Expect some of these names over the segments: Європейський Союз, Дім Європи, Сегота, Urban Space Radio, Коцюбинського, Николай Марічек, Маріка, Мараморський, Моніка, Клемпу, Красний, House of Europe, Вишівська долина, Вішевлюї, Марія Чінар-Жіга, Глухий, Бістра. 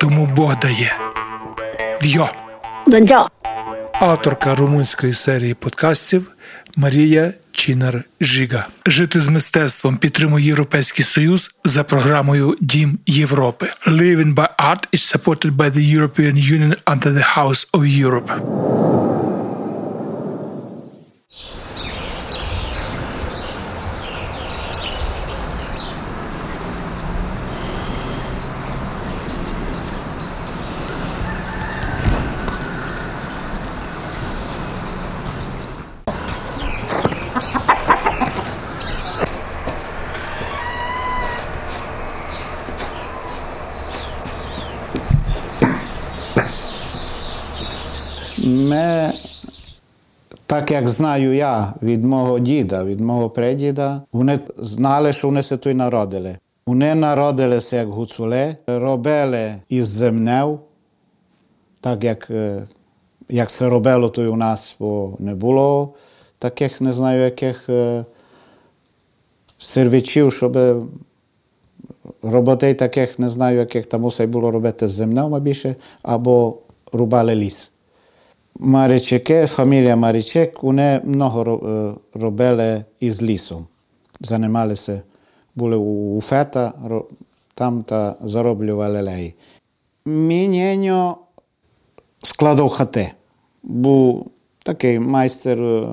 тому Бог дає. Вйо! Донця! Авторка румунської серії подкастів Марія Чінар-Жіга. Жити з мистецтвом підтримує Європейський Союз за програмою «Дім Європи». Living by Art is supported by the European Union under the House of Europe. Ми, так як знаю я від мого діда, від мого прадіда, вони знали, що вони се тут народили. Вони народилися як гуцули, робили із земнев, так як се робило тут у нас, бо не було таких, не знаю, яких сервічів, щоб роботей таких, не знаю, яких там усе було робити з земневами більше, або рубали ліс. Марічеки, фамілія Марічек, вони багато робили із лісом. Займалися, були у фета, там та зароблювали леї. Мій няньо складав хати. Був такий майстер,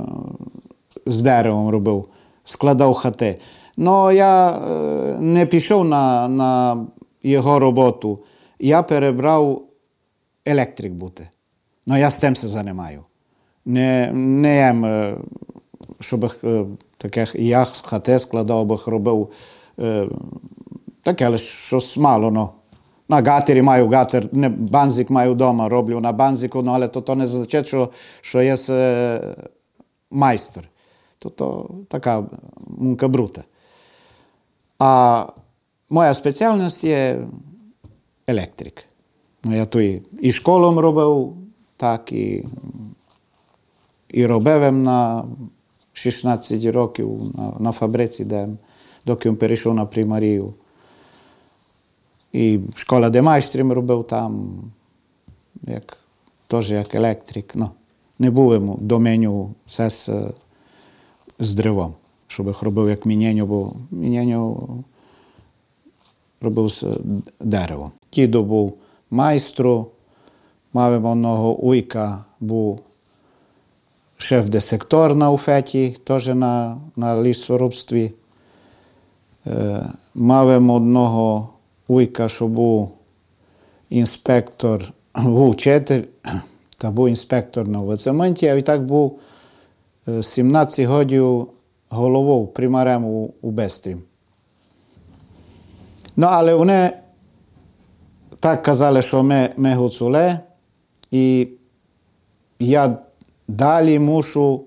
з деревом робив, складав хати. Но я не пішов на його роботу. Я перебрав електрик бути. Ну, я з тим се займаю. Не ям, щоб таких я з хати складав, бо робив таке, але щось мало. Но. На гатері маю гатер, банзик маю вдома, роблю на банзику, но, але то не значить, що є майстер. То така мунка брута. А моя спеціальність є електрик. Ну, я то і школом робив, так, і робив на 16 років на фабриці, де, доки він перейшов на примарію. І школа де майстрів робив там, теж як електрик. Ну, не був йому до меню все з деревом, щоб їх робив як міняню, бо міняню робив з деревом. Дідо був майстру. Мав одного уйка, був шеф-десектор на уфеті, теж на лісорубстві. Мав одного уйка, що був інспектор, був вчитель, та був інспектор на овоцементі, а відтак був 17 років головою, примарем у Бістрі. Ну, але вони так казали, що ми гуцуле. І я далі мушу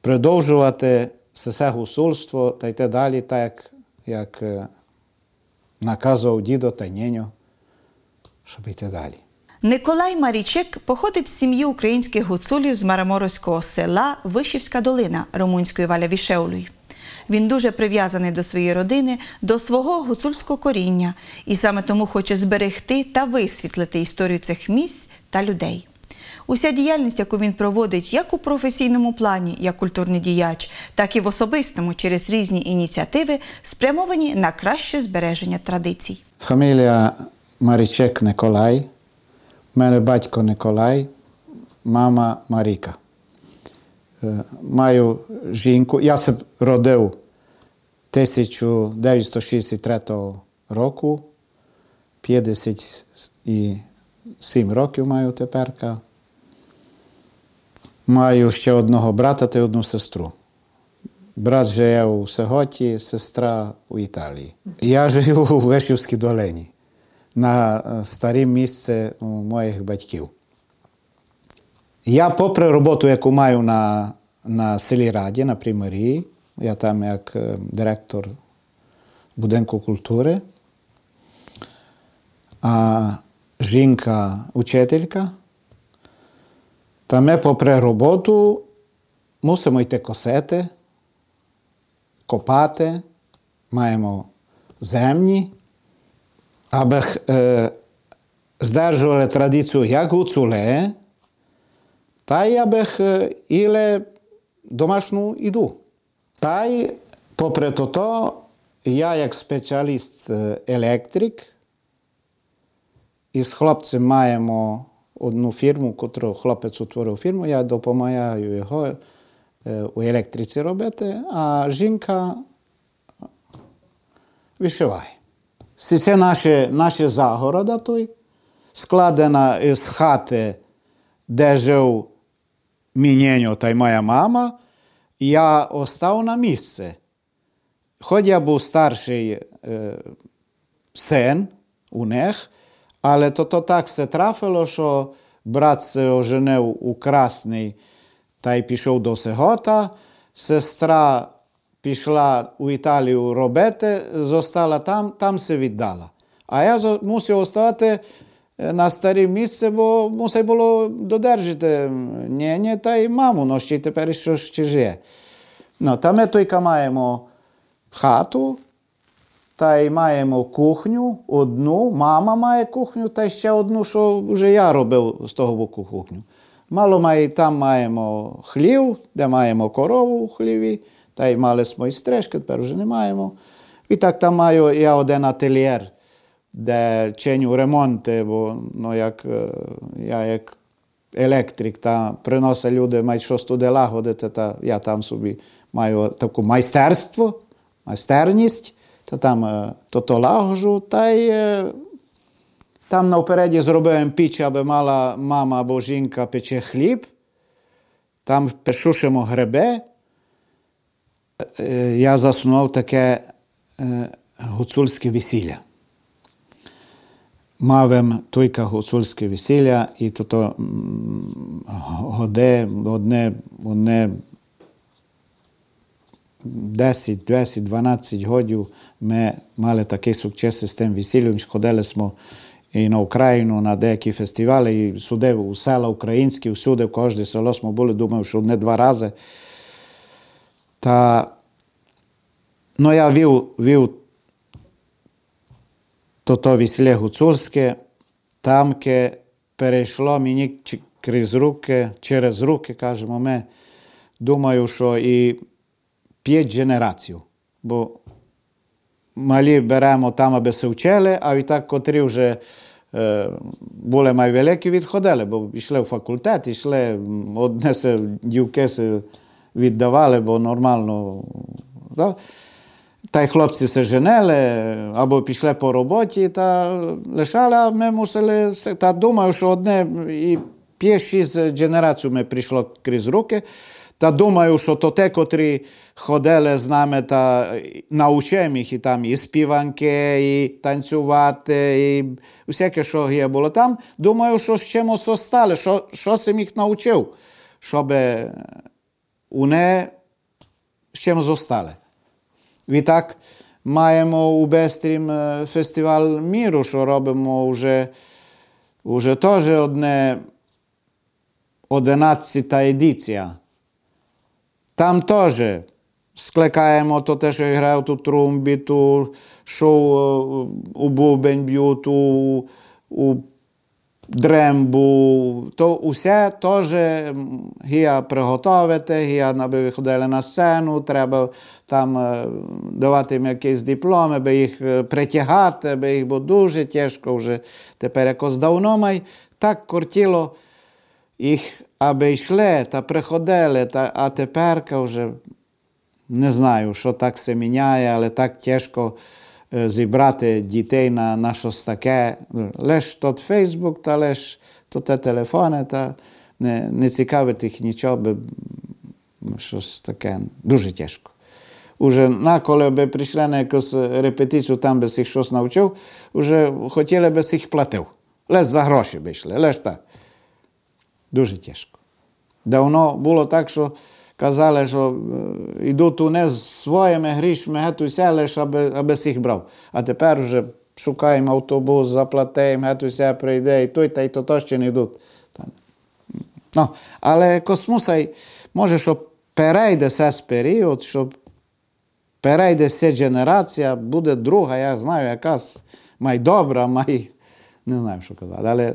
продовжувати все гусульство та йти далі, так як наказував дідо та ніньо, щоб йти далі. Николай Марічек походить з сім'ї українських гуцулів з Мараморського села Вишівська долина румунської валя Вішевлюї. Він дуже прив'язаний до своєї родини, до свого гуцульського коріння і саме тому хоче зберегти та висвітлити історію цих місць та людей. Уся діяльність, яку він проводить як у професійному плані, як культурний діяч, так і в особистому через різні ініціативи, спрямовані на краще збереження традицій. Фамілія Марічек Николай, в мене батько Николай, мама Маріка. Маю жінку. Я себе родив 1963 року, 57 років маю тепер. Маю ще одного брата та одну сестру. Брат живе у Сеготі, сестра у Італії. Я живу у Вишівській долині. на старе місце моїх батьків. Я, попри роботу, яку маю на селі Раді, на Приморії, я там як директор будинку культури, а жінка-учителька, та ми, попри роботу, мусимо йти косити, копати, маємо землі, аби здержували традицію як гуцуле, та й аби їли домашню їду. Та й, попри то, я як спеціаліст-електрик, із хлопцем маємо одну фірму, яку хлопець утворив фірму, я допомагаю його у електриці робити, а жінка вишиває. Це наша загорода той, складена із хати, де жив мій неньо та й моя мама, я остав на місці. Хоч я був старший син у них, але то так се трафило, що брат се оженив у Красний та й пішов до Сегота, сестра пішла у Італію робити, зостала там, там се віддала. А я мусив оставати на старе місце, бо мусив було додержати нєнє та й маму, но ще й тепер що ще жиє. Та ми тільки маємо хату, та й маємо кухню одну, мама має кухню, та й ще одну, що вже я робив з того боку кухню. Там маємо хлів, де маємо корову у хліві, та й мали ми стрижки, тепер вже не маємо. І так там маю я один ательєр, де чиню ремонти, бо я як електрик, та приносить люди, мають щось туди лагодити, та я там собі маю таку майстерство, майстерність, та там то лагожу, та й там напереді зробив піч, аби мала мама або жінка пече хліб, там печемо гриби. Я заснував таке гуцульське весілля. Мавим тільки гуцульське весілля, і то годи одне 10, 20, 12 годів ми мали такий сукчес з тим весіллям. Ходили ми і на Україну, на деякі фестивалі, і сюди, у села українські, всюди, в кожне село ми були, думав, що не два рази. Я вів то весілля гуцульське, тамке перейшло мені через руки, кажемо ми, думаю, що і 5 генерацій, бо малі беремо там, аби се вчили, а відтак, котрі вже були май великі, відходили, бо йшли в факультет, йшли, одне се дівки се віддавали, бо нормально, та й хлопці се женили, або пішли по роботі, та лишали, а ми мусили, та думаю, що одне і 5-6 генерацій ми прийшло крізь руки, та думаю, що то те, котрі ходили з нами, та навчимо їх і там і співанки, і танцювати, і всяке, що є було там. Думаю, що з чимось остали, що сім їх навчив, щоб вони з чимось остали. Відтак маємо у Бістрім фестиваль міру, що робимо вже теж одне 11-та едиція. Там теж скликаємо те, що я граю ту трумбіту, що у бубен б'ють, у дрембу. То усе теж гія приготувати, гія, аби виходили на сцену, треба там давати їм якісь дипломи, аби їх притягати, аби їх було дуже тяжко вже тепер якось давно май. Так кортіло їх, аби йшли та приходили, а тепер вже не знаю, що так се міняє, але так тяжко зібрати дітей на щось таке. Лиш тот Фейсбук та лиш тоте телефони, та не цікавить їх нічого, щось таке дуже тяжко. уже коли би прийшли на якусь репетицію, там би їх щось навчив, вже хотіли би їх платив. Лиш за гроші би йшли, лиш так. Дуже тяжко. Давно було так, що казали, що йду ту не з своїми грішми, гетуся, лиш аби їх брав. А тепер вже шукаємо автобус, заплатимо, гетуся прийде, і той, та й то ще не йдуть. Але космусай, може, що перейде цей період, що перейде ця генерація, буде друга, я знаю, якась май добра, май... Не знаю, що казати, але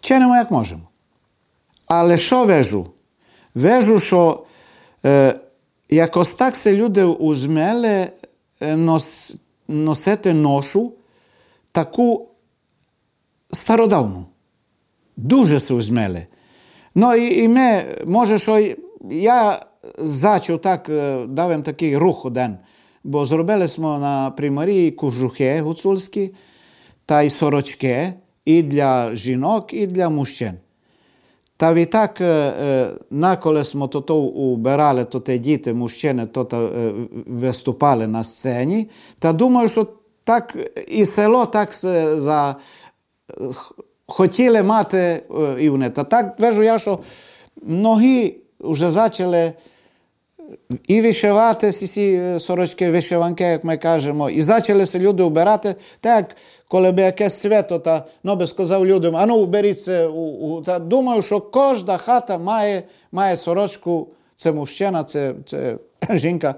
чинимо, як можемо. Але що вежу? Вежу, що якось так се люди узміли носити ношу таку стародавну. Дуже се узміли. Ну і ми, може, що я зачав так, давим такий рух один, бо зробили смо на Приморії кожухи гуцульські, та й сорочки, і для жінок, і для мужчин. Та відтак, наколи смо тото убирали, то те діти, мужчини, то виступали на сцені, та думаю, що так і село так хотіли мати і вони. Та так вижу я, що многі вже зачали і вишивати ці сорочки, вишиванки, як ми кажемо, і зачалися люди убирати, так, коли би якесь свято, та, би сказав людям, уберіться. Та думаю, що кожна хата має сорочку, це мужчина, це жінка,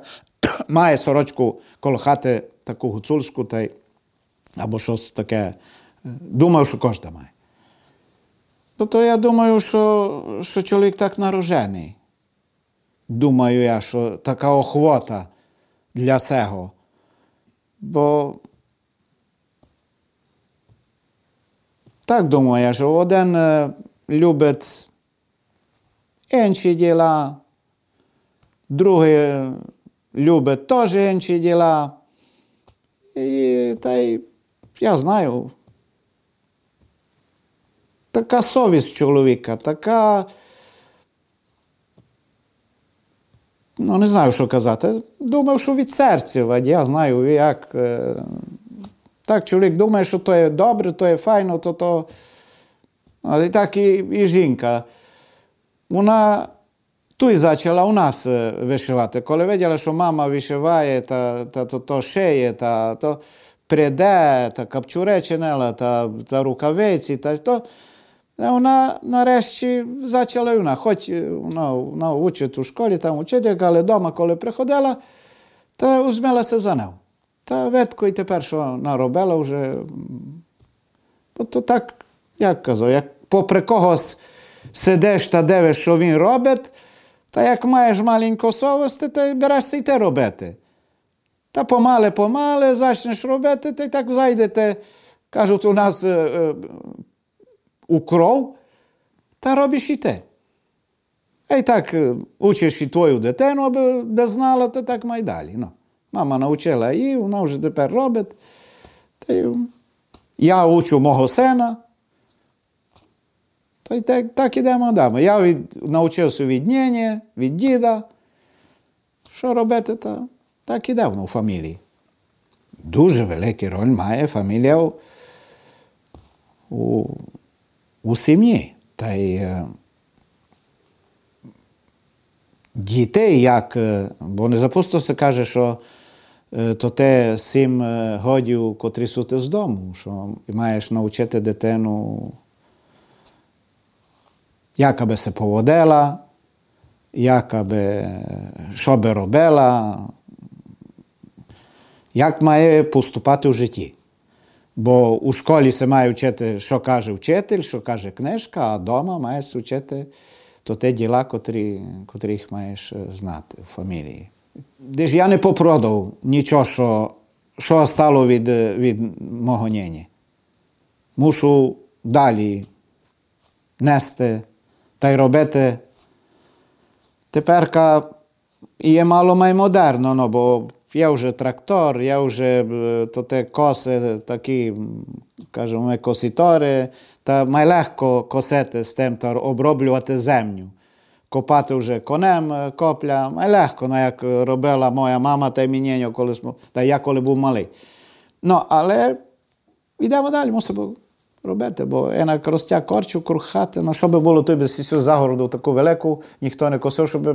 має сорочку коло хати, таку гуцульську, та, або щось таке. Думаю, що кожна має. Тобто я думаю, що чоловік так народжений. Думаю я, що така охота для цього. Бо так думаю я, що один любить інші діла, другий любить теж інші діла. І я знаю, така совість чоловіка, така... не знаю, що казати. Думав, що від серця, я знаю, як... Так чоловік думає, що то є добре, то є файно, то... І так і жінка. Вона тут зачала у нас вишивати. Коли бачила, що мама вишиває, то шиє, то пряде, та капчуре чинила, та рукавиці, то... Вона нарешті зачала вона. Хоч вона вчить у школі, там вчителька, але вдома, коли приходила, та узмілася за нею. Та видко і тепер, що вона робила вже... То так, як казав, як попри когось сидиш та дивиш, що він робить, та як маєш маленьку совісті, ти берешся і те робити. Та помале-помале зачнеш робити, та й так зайдете, кажуть, у нас... у кров, та робиш і те. А й так учиш і твою дитину, аби знала, та так май далі. Мама навчила її, вона вже тепер робить. Я учу мого сина. Та й так ідемо далі. Я навчився від няні, від діда. Що робити, та так іде воно у фамілії. Дуже великий роль має фамілія у сім'ї, та й дітей, бо не запусто се каже, що то те 7 годів, котрі сути з дому, що маєш навчити дитину, як аби се поводила, як аби, що би робила, як має поступати в житті. Бо у школі се має вчити, що каже вчитель, що каже книжка, а вдома маєш вчити то те діла, котрі їх маєш знати у фамілії. Десь я не попродав нічого, що стало від мого няні. Мушу далі нести та й робити. Тепер є мало модерно, бо є вже трактор, є вже коси такі, кажемо ми, коситори, та май легко косити з тим, та оброблювати землю. копати вже конем, коплям, легко, як робила моя мама та мені, та я коли був малий. Але йдемо далі, мусимо робити, бо інак ростя корчу, курхати, що би було тобі з загороду таку велику, ніхто не косив, щоб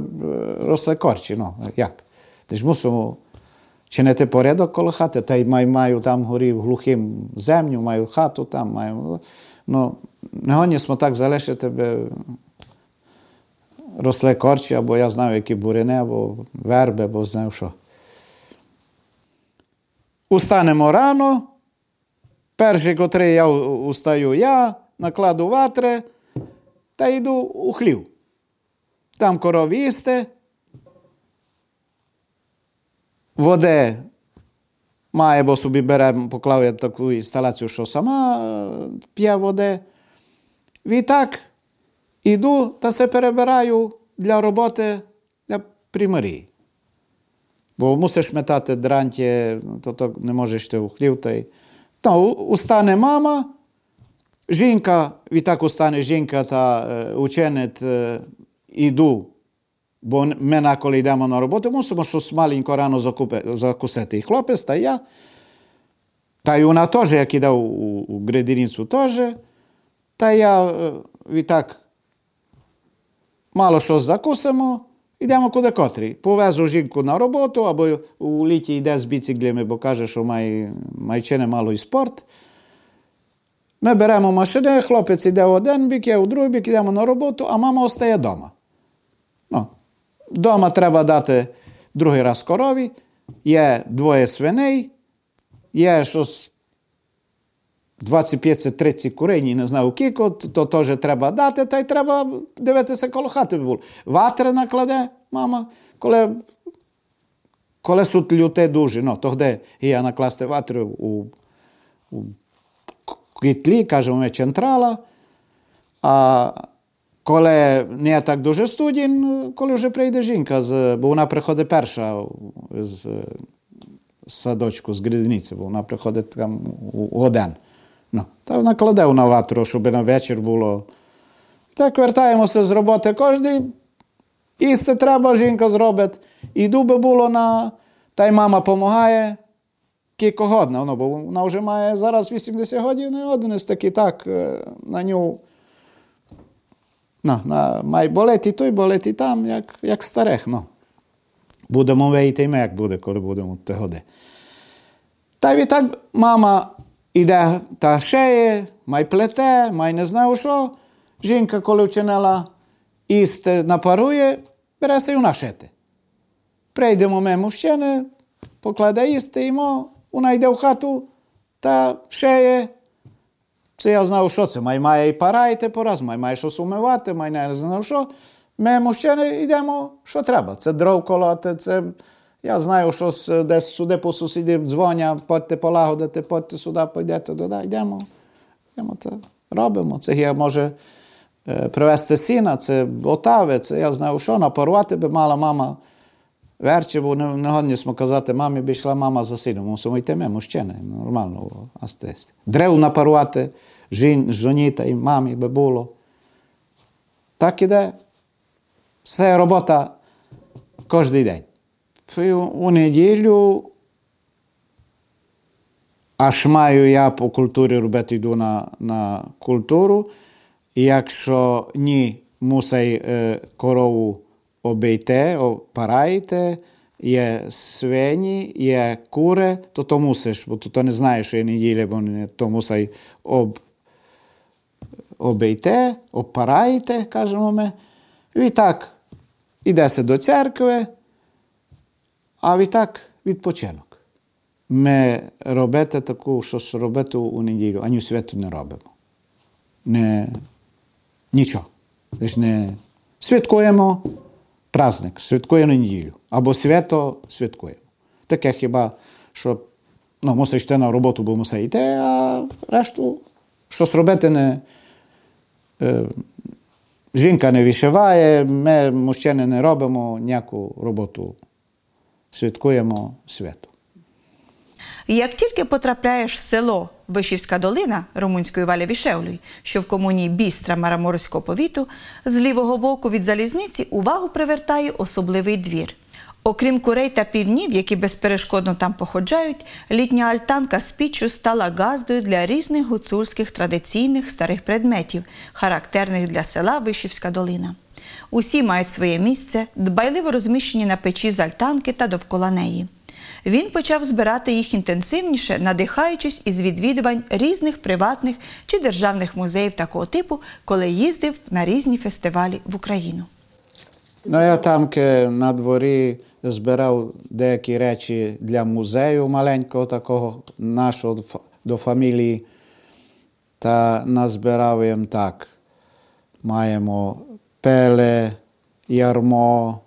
росли корчі, як? Тож мусимо чинити порядок коло хати, та й маю там горі в Глухим землю, маю хату там, маю... Не гонісмо так залишити, би росли корчі, або я знаю, які бурини, або верби, або знаю що. Устанемо рано. Перший, котрий я устаю, я накладу ватри та йду у хлів. Там коров їсти. Води має, бо собі бере, поклав я таку інсталяцію, що сама п'є води. Відтак іду та все перебираю для роботи, для примарії. Бо мусиш метати дранті, то не можеш ти у хлів. Устане мама, жінка, відтак устане жінка та ученець, іду. Бо ми, коли йдемо на роботу, мусимо щось маленько рано закусити. І хлопець, та я. Та й вона теж, як іде у гридиницю, теж. Та я, відтак, мало щось закусимо, йдемо куди котрі. Повезу жінку на роботу, або у літі йде з біциклами, бо каже, що майчини мало і спорт. Ми беремо машини, хлопець йде в один бік, я в другий бік, йдемо на роботу, а мама остає вдома. Дома треба дати другий раз корові, є двоє свиней, є щось 25-30 курей, не знаю кілько, то теж треба дати, та й треба дивитися коло хати було. Ватри накладе мама, коли суть люте дуже, то де я накласти ватри у кітлі, кажемо, централа, а коли не так дуже студінь, коли вже прийде жінка, бо вона приходить перша з садочку, з гридниці, бо вона приходить там у годин. Та вона кладе на ватру, щоб на вечір було. Так вертаємося з роботи кожен, їсти треба, жінка зробить. Іду би було на... Та й мама допомагає кількогодна, бо вона вже має зараз 80 годів, не один із таки так на нього... Має болить і той, болить і там, як старих. Будемо вийти і ми, як буде, коли будемо ті годи. Та відтак мама йде та шиє, має плете, має не знаю що. Жінка, коли вчинила їсти, напарує, береся й вона шити. Прийдемо ми, мужчини, покладе їсти, йому, вона йде в хату та шиє. Це я знав, що це. Має і параїти пораз, має щось умивати, має не знав, що. Ми, мужчини, йдемо, що треба. Це дров колоти, це... Я знаю, що десь сюди по сусідів дзвоня, подьте полагодити, подьте сюди, пойдете туди, йдемо. Йдемо, це робимо. Це я може привезти сіна, це отави, це я знав, що. Напорвати би мала мама верчі, бо не годні смо казати, мамі б йшла мама за сіном. Мусимо йти ми, мужчини, нормально, астесть. Древ напарувати жоні та й мамі би було. Так іде. Це робота кожен день. У неділю аж маю я по культурі робити, йду на культуру. Якщо ні, мусить корову обійти, параїти, є свині, є кури, то мусиш, бо то не знаєш, що є неділя, бо то мусить обійти, обпараїти, кажемо ми. Відтак йдеся до церкви, а відтак відпочинок. Ми робити таку, щось робити у неділю, ані у святу не робимо. Нічого. Святкуємо праздник, святкуємо неділю. Або свято святкуємо. Таке хіба, що мусиш йти на роботу, бо мусиш йти, а решту щось робити не... Жінка не вишиває, ми, мужчини, не робимо ніяку роботу. Святкуємо свято. Як тільки потрапляєш в село Вишівська долина румунської валі Вішевлюї, що в комуні Бістра Мараморського повіту, з лівого боку від залізниці увагу привертає особливий двір. Окрім курей та півнів, які безперешкодно там походжають, літня альтанка з піччю стала газдою для різних гуцульських традиційних старих предметів, характерних для села Вишівська долина. Усі мають своє місце, дбайливо розміщені на печі з альтанки та довкола неї. Він почав збирати їх інтенсивніше, надихаючись із відвідувань різних приватних чи державних музеїв такого типу, коли їздив на різні фестивалі в Україну. Я там на дворі збирав деякі речі для музею маленького такого нашого до фамілії. Та назбирав їм так. Маємо пеле, ярмо,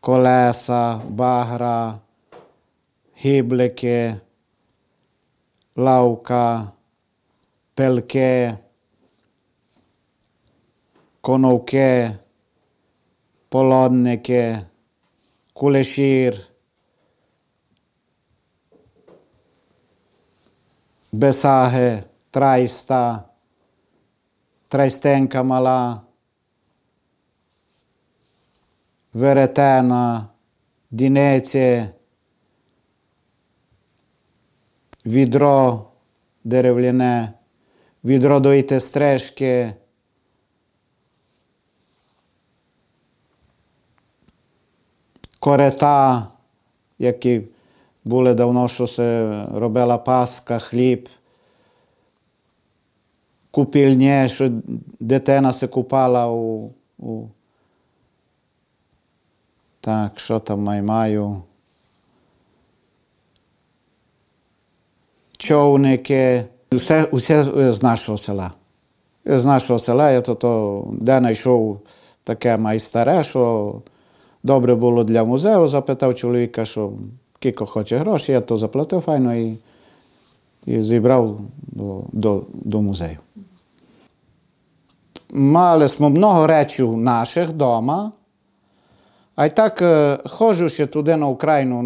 колеса, багра, гіблики, лавка, пелки, коновки, полонники, кулешір, бесаги, трайста, трайстенка мала, веретена, дінеці, відро деревляне, відро доїти стрижки, корета, які були давно, що се робила паска, хліб, купільні, що дитина се купала у... Так, що там маю? Човники. Усе з нашого села. З нашого села я де знайшов таке майстаре, що добре було для музею, запитав чоловіка, що кілько хоче гроші, я то заплатив файно і зібрав до музею. Мали смо много речів наших вдома, а й так ходжу ще туди на Україну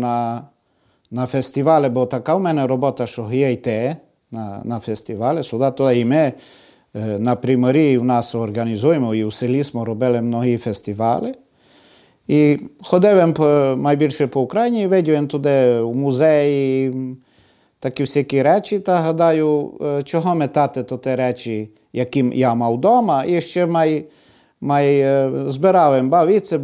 на фестивалі, бо така в мене робота, що є йти на фестивалі. Сюди туди і ми на Приморі в нас організуємо, і у селі смо робили многі фестивалі. І ходив найбільше по Україні, видів туди в музеї, такі всякі речі, та гадаю, чого метати то ті речі, які я мав вдома, і ще збирав їм бавіти,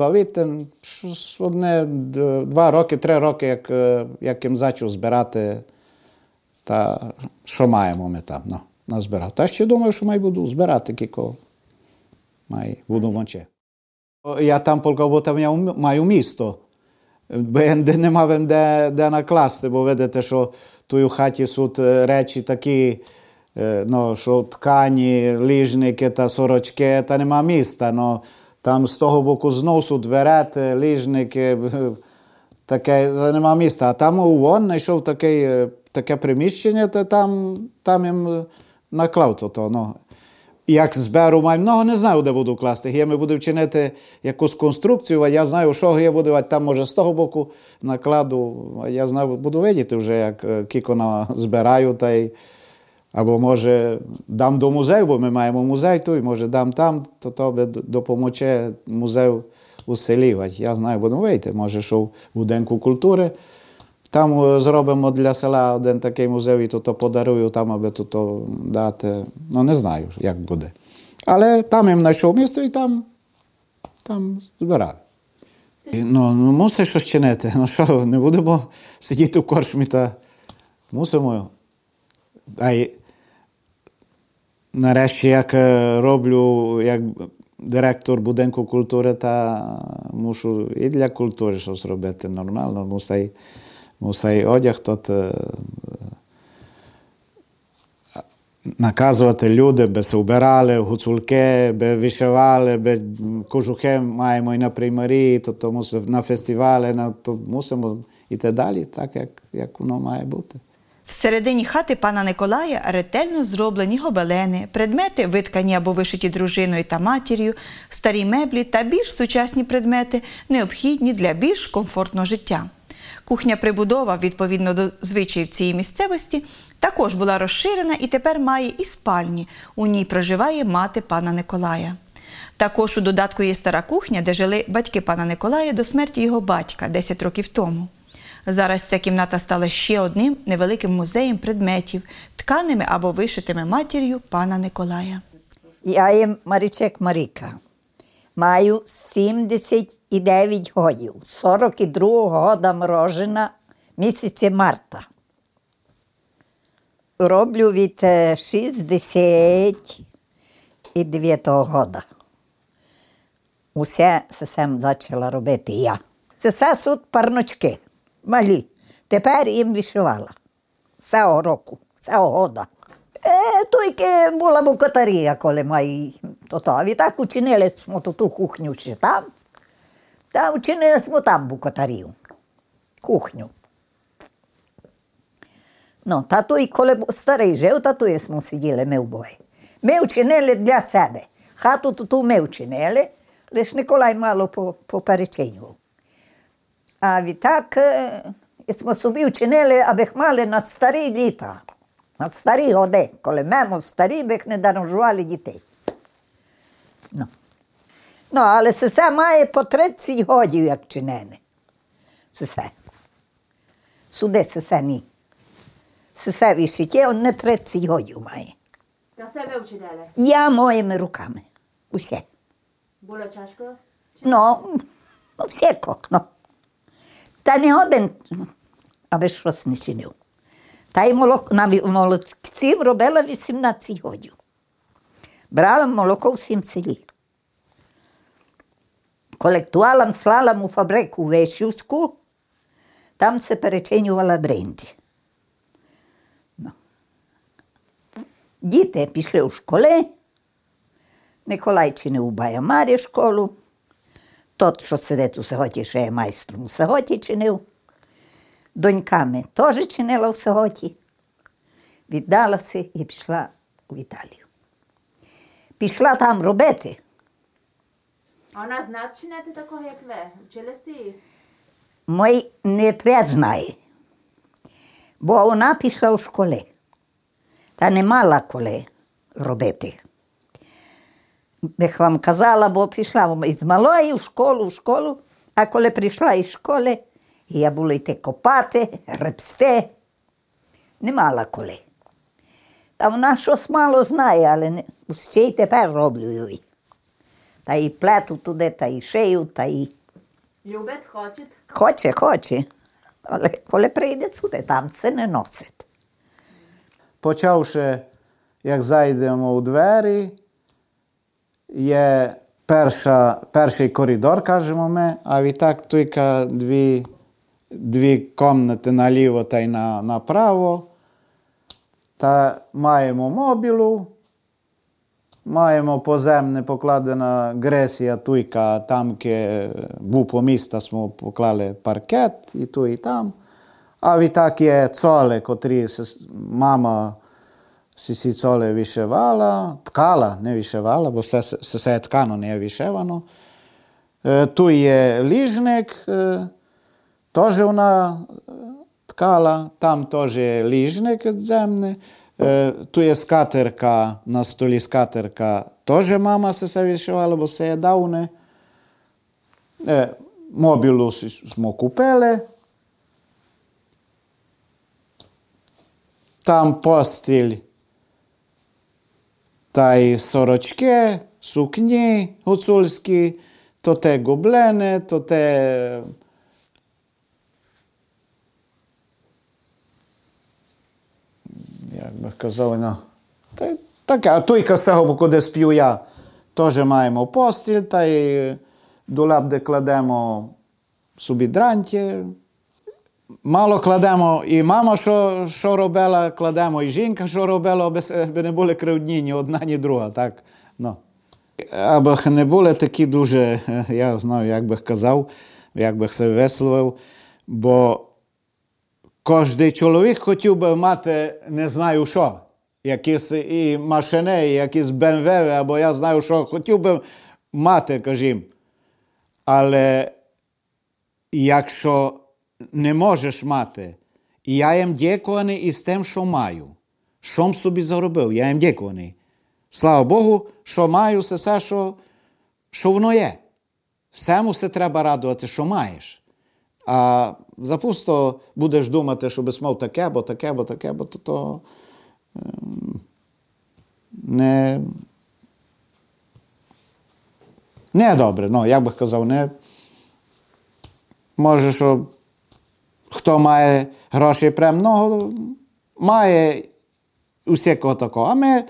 одне, 2 роки, 3 роки, як їм зачав збирати, та що маємо ми там назбирав. Та ще думаю, що буду збирати кілько, буду моче. Я там полководцем, я маю місто, бо я не мав де накласти, бо видите, що тут у хаті суть речі такі, що ткані, ліжники та сорочки, та нема міста, там з того боку знов суть верети, ліжники, таке, та нема міста. А там вон знайшов таке приміщення, та там їм наклав то. Як зберу много, не знаю, де буду класти. Я буду вчинити якусь конструкцію, а я знаю, що я буду, там може з того боку накладу, а я знаю, буду видіти вже, як кілько збираю, або може дам до музею, бо ми маємо музей тут, може дам там, то допоможе музею у селі. Я знаю, буду вийти, може, що в будинку культури. Там зробимо для села один такий музей, і то подарую там, аби то дати. Не знаю, як буде. Але там їм знайшов місто і там збирали. Мусиш щось чинити. Що, не будемо сидіти у корчмі та мусимо. А й нарешті, як роблю, як директор будинку культури, та мушу і для культури щось робити нормально. Мусить одяг тут наказувати люди, би се вбирали, гуцульки, би вишивали, би кожухи маємо і на Приморі, то на фестивалі, то мусимо йти далі, так, як воно має бути. Всередині хати пана Николая ретельно зроблені гобелени, предмети, виткані або вишиті дружиною та матір'ю, старі меблі та більш сучасні предмети, необхідні для більш комфортного життя. Кухня-прибудова, відповідно до звичаїв цієї місцевості, також була розширена і тепер має і спальні. У ній проживає мати пана Николая. Також у додатку є стара кухня, де жили батьки пана Николая до смерті його батька 10 років тому. Зараз ця кімната стала ще одним невеликим музеєм предметів, тканими або вишитими матір'ю пана Николая. Я є Марічек Маріка. Маю 79 років, 42-го року народжена, місяці марта. Роблю від 69-го року. Усе сам почала робити я. Це все суд парночки, малі. Тепер їм вишивала. Цього року, цього року. Тільки була букотарія, коли маю. І так учинили ми ту кухню ще там. Та учинили ми там букотарію. Кухню. Ну, та той, коли старий жив, та той ми сиділи, ми обоє. Ми учинили для себе. Хату ту ми учинили, лише Николай мало поперечинював. А відтак ми собі учинили, аби мали на старі літа. На старі годи. Коли мемо старі, бих не народжували дітей. Ну, але це все має по 30 годів, як чинене. Це все. Суди це все ні. Це все вишиття, он не 30 годів має. Та себе вчинили? Я моїми руками. Усе. Було тяжко? Ну, все кокно. Та не один, аби щось не чинив. Та й молодців робила 18 годів. Брала молоко всім селі. Колектуалам слала у фабрику Вишівську, там се перечинювала бринді. Діти пішли у школи, Николай чинив у Баямарі школу, тот, що сидить у Сеготі, ще є майстром у Сеготі, чинив. Доньками теж чинила у Сеготі, віддалася і пішла в Італію. Пішла там робити. А вона знає чинити такого, як ви? Вчились ти її? Мій не признає, бо вона пішла в школі. Та не мала коли робити. Бих вам казала, бо пішла із малої в школу, а коли прийшла із школи, я була йти копати, репсти. Не мала коли. Та вона щось мало знає, але ще й тепер роблю її. Та й плету туди, та й шию, та й... Любить, хоче? Хоче. Але коли прийде сюди, там це не носить. Почавши, як зайдемо у двері, є перший коридор, кажемо ми, а відтак тільки дві кімнати наліво та й направо. Та маємо мобілу, маємо поземне покладена гресія туйка, там, де був по міста, смо поклали паркет і ту, і там. А відтак є цоле, котрі мама сі цоле вишивала, ткала, не вишивала, бо все ткано не вишивано. Тут є ліжник, теж вона ткала, там теж є ліжник земний. Tu je skaterka, na stoli skaterka, tože mama se savješevala, bo se je davne. Mobilu smo kupele. Tam postilj, taj soročke, suknji huculski, to te gublene, to te... Як би казав, ну, таке. А туйка з цього боку, де сп'ю я, теж маємо постіль, та й до лапди кладемо собі дранті. Мало кладемо і мама, що робила, кладемо і жінка, що робила, аби не були кривдні ні одна, ні друга, так? Ну. Аби не були такі дуже, я знаю, як би казав, як би себе висловив, бо кожний чоловік хотів би мати, не знаю що, якісь і машини, і якісь БМВ, або я знаю що, хотів би мати, кажімо. Але якщо не можеш мати. І я їм дякуваний із тим, що маю. Що собі заробив, я їм дякуваний. Слава Богу, що маю, все, що воно є. Все мусе треба радувати, що маєш. А запусто будеш думати, що без мов таке, бо таке, бо таке, бо то не добре. Ну, як би казав, не... Може, що хто має гроші премного, має усякого такого. А ми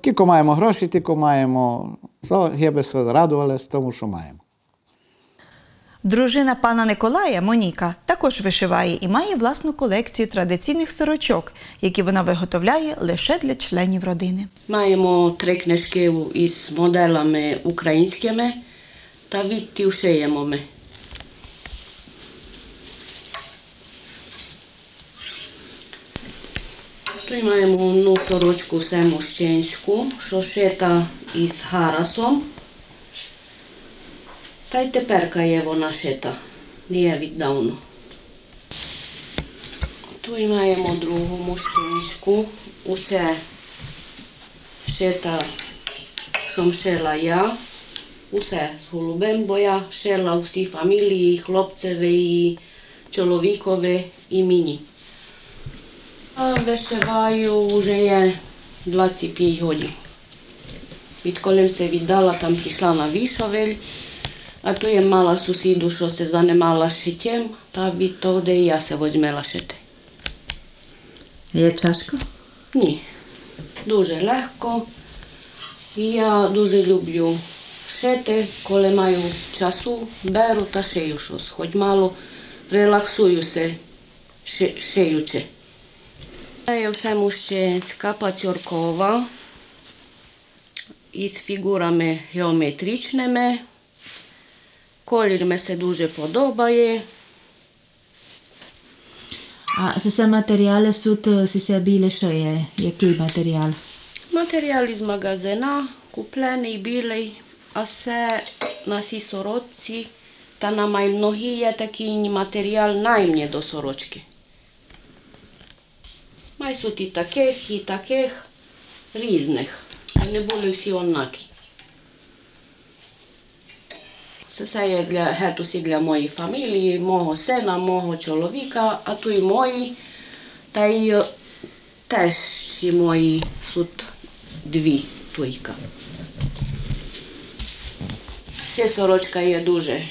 тільки маємо гроші, тільки маємо... Я би радувалася тому, що маємо. Дружина пана Николая, Моніка, також вишиває і має власну колекцію традиційних сорочок, які вона виготовляє лише для членів родини. Маємо 3 книжки із моделями українськими та відтів шиємо ми. Тут маємо одну сорочку все мужчинську, що шита із гарасом. Та й теперка є вона шита, не є віддавно. Тут маємо другу мужчинську, усе шита, що шила я, усе з голубим, бо я шила усі фамілії, і хлопцеві, і чоловікові, і мені. Вишиваю вже є 25 років. Відколи се віддала, там прийшла на Вішевлюї, а то я мала сусіду, що се займала шиттям, та від того, де я се возьмела шити. Є тяжко? Ні. Дуже легко. Я дуже люблю шити. Коли маю часу, беру та шию щось. Хоч мало релаксуюся шиючи. Це є все мужчинська, пацюркова, із фігурами геометричними. Колір мені се дуже подобає. А це матеріали суть білі, що є? Який матеріал? Матеріал із магазина, куплений, білий. А це на сій сорочці, та на мої ноги є такий матеріал наймні до сорочки. Май суть і таких, різних. Вони були всі однакі. Це є для моєї фамілії, мого сина, мого чоловіка, а то й мої. Та й теж мої суть 2 туйка. Ця сорочка є дуже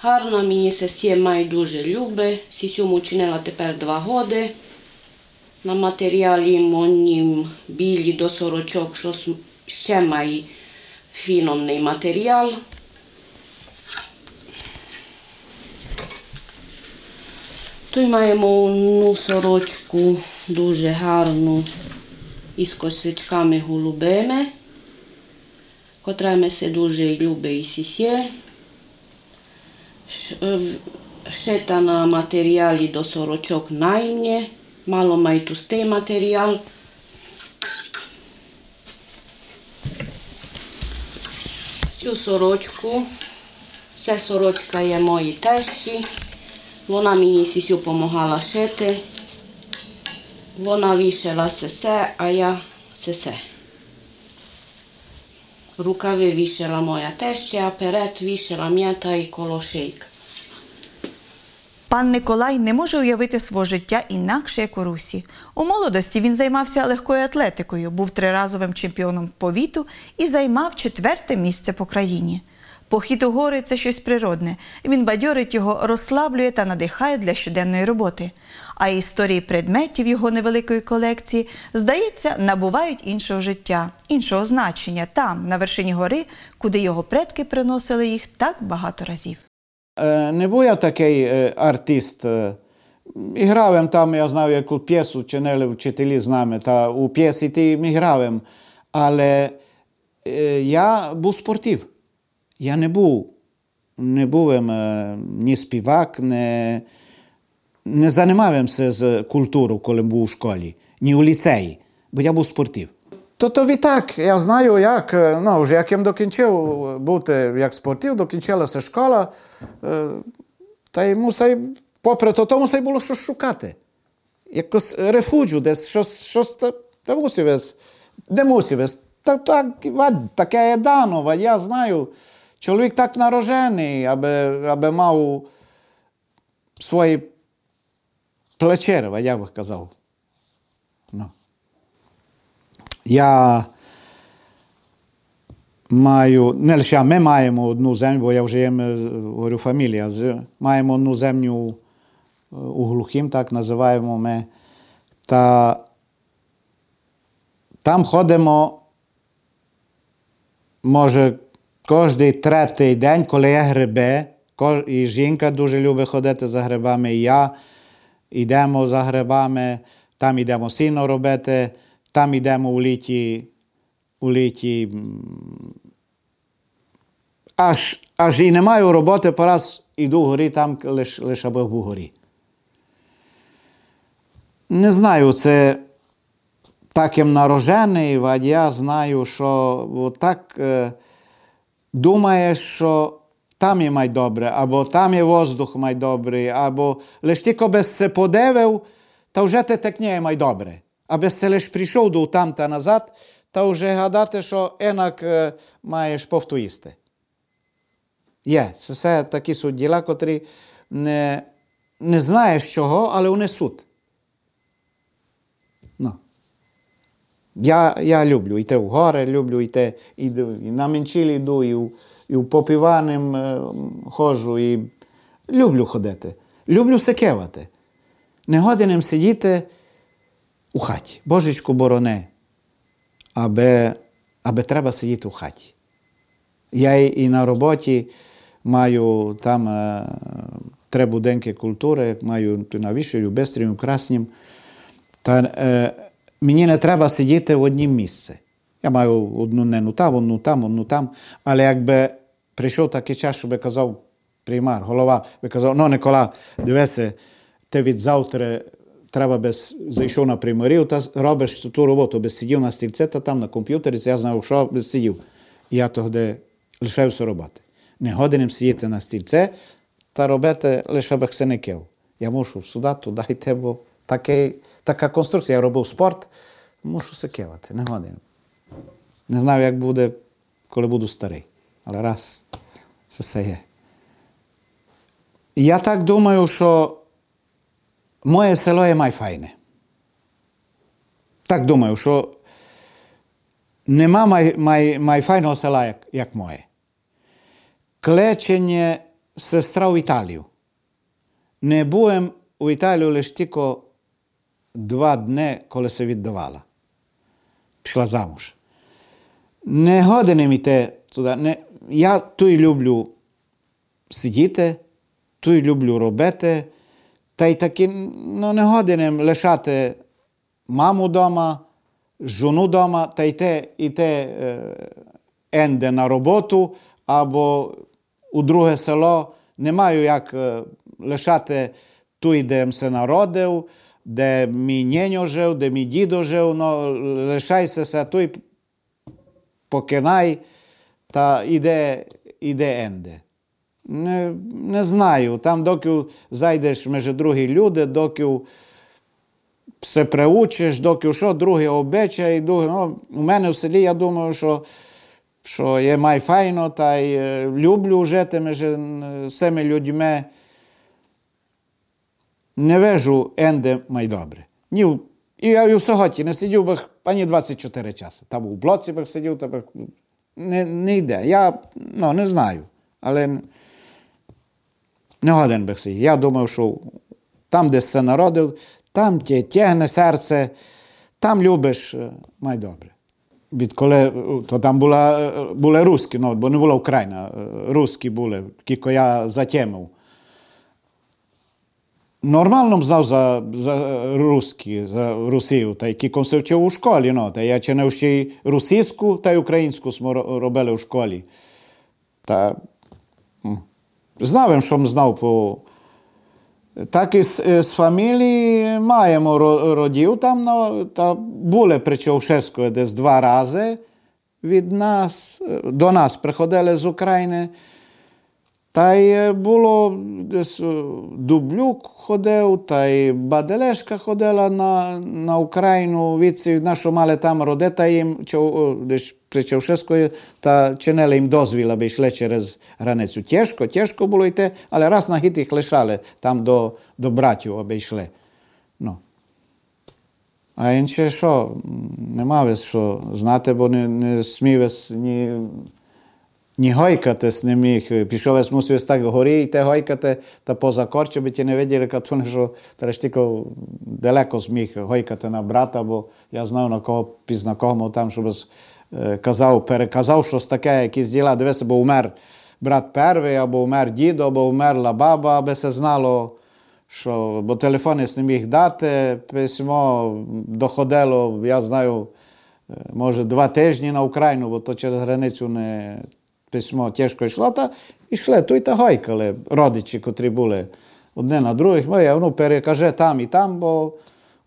гарна, мені це всі май дуже любить. Сісюму чинила тепер 2 роки. На матеріалі монім білі до сорочок, що ще має фіномний матеріал. Тут маємо одну сорочку дуже гарну із косичками голубими, котра ми се дуже любить і сісє. Шита на матеріалі до сорочок наймні. Мало має тустий матеріал. Цю сорочку, ця сорочка є моїй тещі. Вона мені сісю допомагала шити. Вона вішала все, а я все. Рукави вішала моя теща, а перед вішала м'ята і коло шийка. Пан Николай не може уявити свого життя інакше, як у Русі. У молодості він займався легкою атлетикою, був 3-разовим чемпіоном повіту і займав 4-те місце по країні. Похід у гори – це щось природне. Він бадьорить його, розслаблює та надихає для щоденної роботи. А історії предметів його невеликої колекції, здається, набувають іншого життя, іншого значення там, на вершині гори, куди його предки приносили їх так багато разів. Не був я такий артист. І гравим там, я знав, яку п'єсу чинили вчителі з нами, та у п'єсі тим і гравим. Але я був спортив. Я не був ні співак, не займався з культурою, коли був у школі, ні у ліцеї, бо я був спортив. То відтак, я знаю, як я докінчив бути як спортив, докінчилася школа, Та й мусай, попри то, мусай було щось шукати. Якось рефуджу десь, щось та мусив ес. Не мусив ес. Таке є дано, я знаю. Чоловік так народжений, аби мав свої плечери, я би казав. No. Я маю, не лише ми маємо одну землю, бо я вже є, говорю, фамілія, маємо одну землю у Глухім, так називаємо ми, та там ходимо, може, кожний третій день, коли є гриби, і жінка дуже любить ходити за грибами, і я, йдемо за грибами, там йдемо сіно робити, там йдемо у літі. Аж і не маю роботи, пораз йду в горі, там лише аби в горі. Не знаю, це таким народжений, а я знаю, що так думаєш, що там є май добре, або там є воздух май добрий, або лиш тільки би се подивив, та вже те текніє май добре. Аби се лиш прийшов до там та назад, та вже гадати, що інак маєш повтоїсти. Є, це все такі суд діла, котрі не знаєш чого, але вони суд. Ну. Я люблю йти в гори, люблю йти, і на менчілі йду, і в попіваним ходжу, і люблю ходити. Люблю секевати. Не годинем сидіти у хаті. Божечку борони, аби треба сидіти у хаті. Я і на роботі маю там 3 будинки культури, маю на Вішевлюї, Бістрі, у Краснім. Та мені не треба сидіти в однім місці. Я маю одну нену там, одну там. Але якби прийшов такий час, щоб казав приймар, голова, би казав, ну, Никола, дивися, ти від завтра треба би зайшов на приймарів та робиш ту роботу, би сидів на стільці та там на комп'ютері, я знав, що би сидів. І я тоді лишився робити. Не годинем сидіти на стільці та робити лише би ксеників. Я мушу сюди, туди йти, бо така конструкція. Я робив спорт, мушу сикивати, не годинем. Не знаю, як буде, коли буду старий. Але раз, це все є. Я так думаю, що моє село є майфайне. Так думаю, що нема майфайного села, як моє. Кличення сестра в Італію. Не був у Італію лише тільки 2 дні, коли се віддавала. Пішла замуж. Не годинем іти туди. Я тут люблю сидіти, тут люблю робити, та й таки, не годинем лишати маму вдома, жону вдома, та йти енде на роботу, або у друге село. Не маю як лишати тут, де се народив, де мій нєньо жив, де мій дідо жив, лишайся тут, покинай, та іде енде. Не знаю, там доки зайдеш між другі люди, доки все приучиш, доки що, другі обичаї. У мене в селі, я думаю, що є майфайно, та й люблю жити між цими людьми. Не вижу енде майдобре. І я в Сеготі не сидів би ані 24 часи. Там у блоці би сидів, та би не йде. Я не знаю, але не годен би сидів. Я думав, що там, де се народив, там тягне серце, там любиш майдобре. Відколи, то там були русські, бо не була Україна, русські були, кілько я затємив. Нормально знав за Русію, та яким се вчив у школі. Та я чинив ще й російську, та й українську робили у школі. Та знав їм, що знав. Так і з фамілії маємо родів там, та були при Човшевської десь 2 рази від нас, до нас приходили з України. Та й було, десь Дублюк ходив, та й Баделешка ходила на Україну, відсі нашу мали там родити їм, десь при Чаушескої, та чинили їм дозвіл, аби йшли через границю. Тяжко було йти, але раз на хід їх лишали там до братів, аби йшли. Ну. А інше що, нема весь що знати, бо не смів весь ні гойкатись не міг. Пішов весь мусив так горі йти гойкати, та поза корчу, би ті не виділи, що Терештіков далеко зміг гойкати на брата, бо я знав, на кого пізна кому там, щоб переказав щось таке, якісь діла. Дивися, бо умер брат перший, або умер дід, або умерла баба, аби се знало, що, бо телефони не міг дати, письмо доходило, я знаю, може 2 тижні на Україну, бо то через границю не письмо тяжко йшло, та йшли, то й та гойкали родичі, котрі були одне на других. Ну, перекаже там і там, бо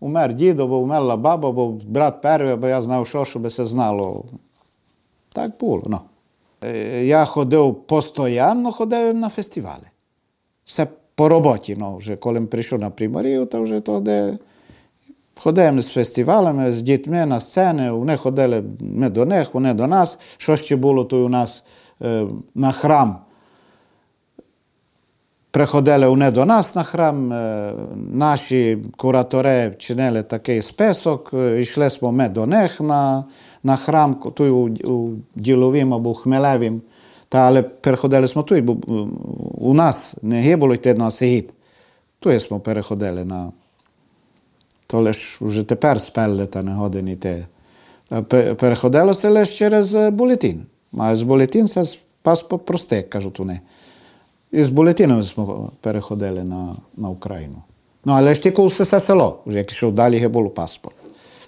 умер дід, або умерла баба, або брат перший, бо я знав, що, щоб все знало. Так було, ну. Я ходив постійно, ходив на фестивалі. Все по роботі, ну, вже коли прийшов на Приморію, то вже то, де ходимо з фестивалями, з дітьми на сцени, вони ходили, ми до них, вони до нас. Що ще було, то у нас на храм. Приходили вони до нас на храм, наші куратори чинили такий список, йшли ми до них на храм, той у Діловім або Хмелевім. Та, але переходили ми тут, бо у нас не було йти на Сегід. Тут ми переходили на... То лише вже тепер спели та не годин йти. Переходилося лише через Булетин. А з Булетин це паспорт простий, кажуть вони. І з Булетином ми переходили на Україну. Ну, але ж тільки усе село. Вже як йшов далі, не було паспорт.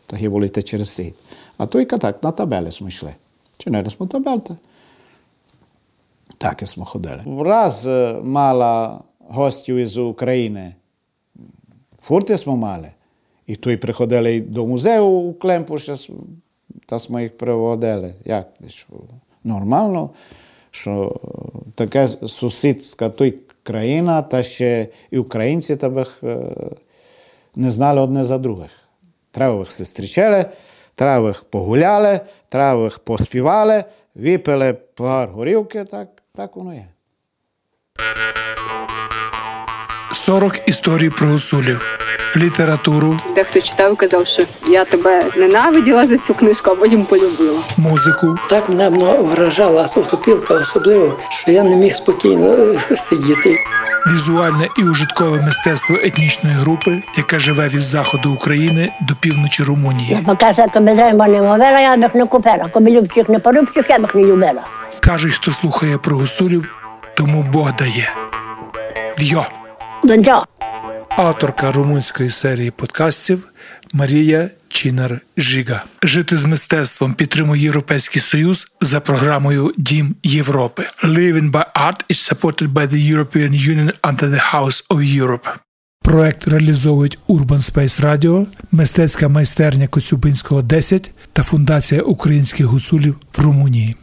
Та не було йти через Сегід. А то тільки так, на табелі ми йшли. Чи не ми табель? Так ми ходили. Раз мала гостів із України. Фурти ми мали. І то й приходили до музею у Клемпу, та ми їх приводили. Як? Нормально, що така сусідська той країна, та ще і українці тебе не знали одне за других. Треба їх зустрічали, треба їх погуляли, треба їх поспівали, випили погар горівки, так воно є. 40 історій про гуцулів. Літературу. Дехто читав, казав, що я тебе ненавиділа за цю книжку, а потім полюбила. Музику. Так мене вражала сухопілка особливо, що я не міг спокійно сидіти. Візуальне і ужиткове мистецтво етнічної групи, яке живе від заходу України до півночі Румунії. Я покажу, як без риба не мовила, я бих не купила. Коби любчих не порубчих, я бих не любила. Кажуть, хто слухає про гуцулів, тому Бог дає. Вйо. Донця. Авторка румунської серії подкастів Марія Чінар-Жіга. Жити з мистецтвом підтримує Європейський Союз за програмою «Дім Європи». Living by Art is supported by the European Union under the House of Europe. Проект реалізовують Urban Space Radio, мистецька майстерня Коцюбинського, 10 та Фундація українських гуцулів в Румунії.